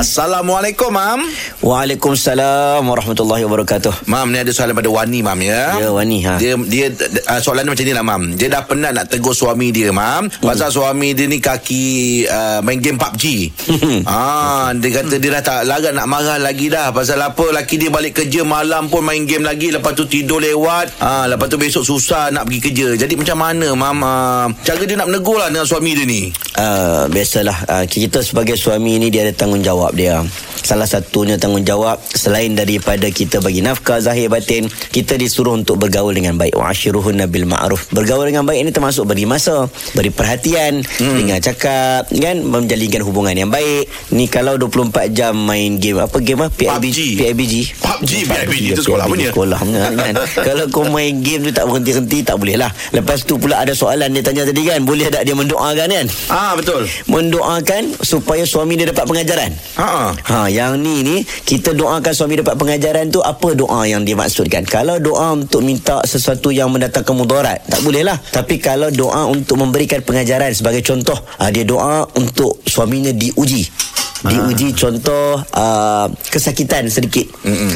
Assalamualaikum, Mam. Waalaikumsalam warahmatullahi wabarakatuh. Mam, ni ada soalan pada Wani, Mam, ya. Ya, Wani, ha. Dia soalan dia macam ni lah, Mam. Dia dah penat nak tegur suami dia, Mam. Pasal suami dia ni kaki main game PUBG. Dia kata dia dah tak larat nak marah lagi dah. Pasal apa, laki dia balik kerja malam pun main game lagi. Lepas tu tidur lewat. Lepas tu besok susah nak pergi kerja. Jadi macam mana, Mam, cara dia nak menegur lah dengan suami dia ni? Biasalah, kita sebagai suami ni dia ada tanggungjawab dia. Salah satunya tanggungjawab, selain daripada kita bagi nafkah zahir batin, kita disuruh untuk bergaul dengan baik. Wa'ashiruhunna bil-ma'ruf. Bergaul dengan baik ini termasuk beri masa, beri perhatian, dengar cakap, kan, menjalinkan hubungan yang baik. Ni kalau 24 jam main game, apa game lah? PUBG. Itu sekolah punya. Kan? Kalau kau main game tu tak berhenti-henti, tak boleh lah. Lepas tu pula ada soalan dia tanya tadi, kan, boleh tak dia mendoakan, kan? Betul. Mendoakan supaya suami dia dapat pengajaran. Yang ni kita doakan suami dapat pengajaran tu, apa doa yang dia maksudkan? Kalau doa untuk minta sesuatu yang mendatangkan mudarat, tak boleh lah. Tapi kalau doa untuk memberikan pengajaran, sebagai contoh, dia doa untuk suaminya diuji contoh kesakitan sedikit.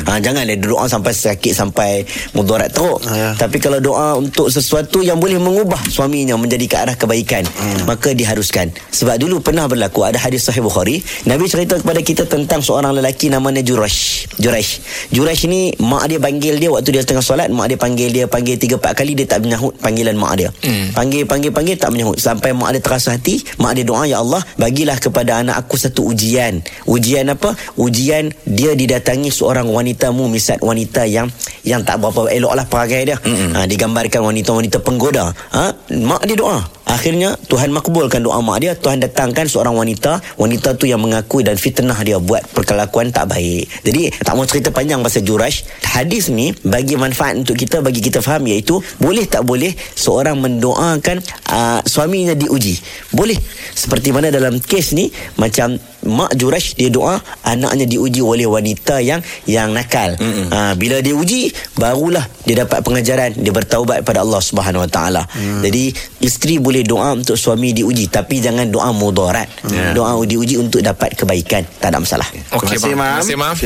Janganlah doa sampai sakit, sampai mudarat teruk. Tapi kalau doa untuk sesuatu yang boleh mengubah suaminya menjadi ke arah kebaikan, maka diharuskan. Sebab dulu pernah berlaku, ada hadis Sahih Bukhari, Nabi cerita kepada kita tentang seorang lelaki namanya Jurash ni, mak dia panggil dia waktu dia tengah solat. Mak dia panggil dia, panggil 3-4 kali dia tak menyahut panggilan mak dia. Panggil tak menyahut, sampai mak dia terasa hati. Mak dia doa, "Ya Allah, bagilah kepada anak aku satu ujian apa? Ujian dia didatangi seorang wanita mumisat, wanita yang tak berapa elok lah perangai dia." Digambarkan wanita-wanita penggoda. Mak dia doa, akhirnya Tuhan makbulkan doa mak dia. Tuhan datangkan seorang wanita tu yang mengakui dan fitnah dia buat perkelakuan tak baik. Jadi tak mahu cerita panjang pasal Jurash. Hadis ni bagi manfaat untuk kita, bagi kita faham, iaitu boleh tak boleh seorang mendoakan suaminya diuji. Boleh. Seperti mana dalam kes ni, macam mak Jurash dia doa anaknya diuji oleh wanita yang nakal. Bila dia uji, barulah dia dapat pengajaran, dia bertaubat pada Allah Subhanahu Wa Taala. Jadi isteri boleh doa untuk suami diuji, tapi jangan doa mudarat. Doa diuji untuk dapat kebaikan, tak ada masalah. Okey, terima kasih, Mam.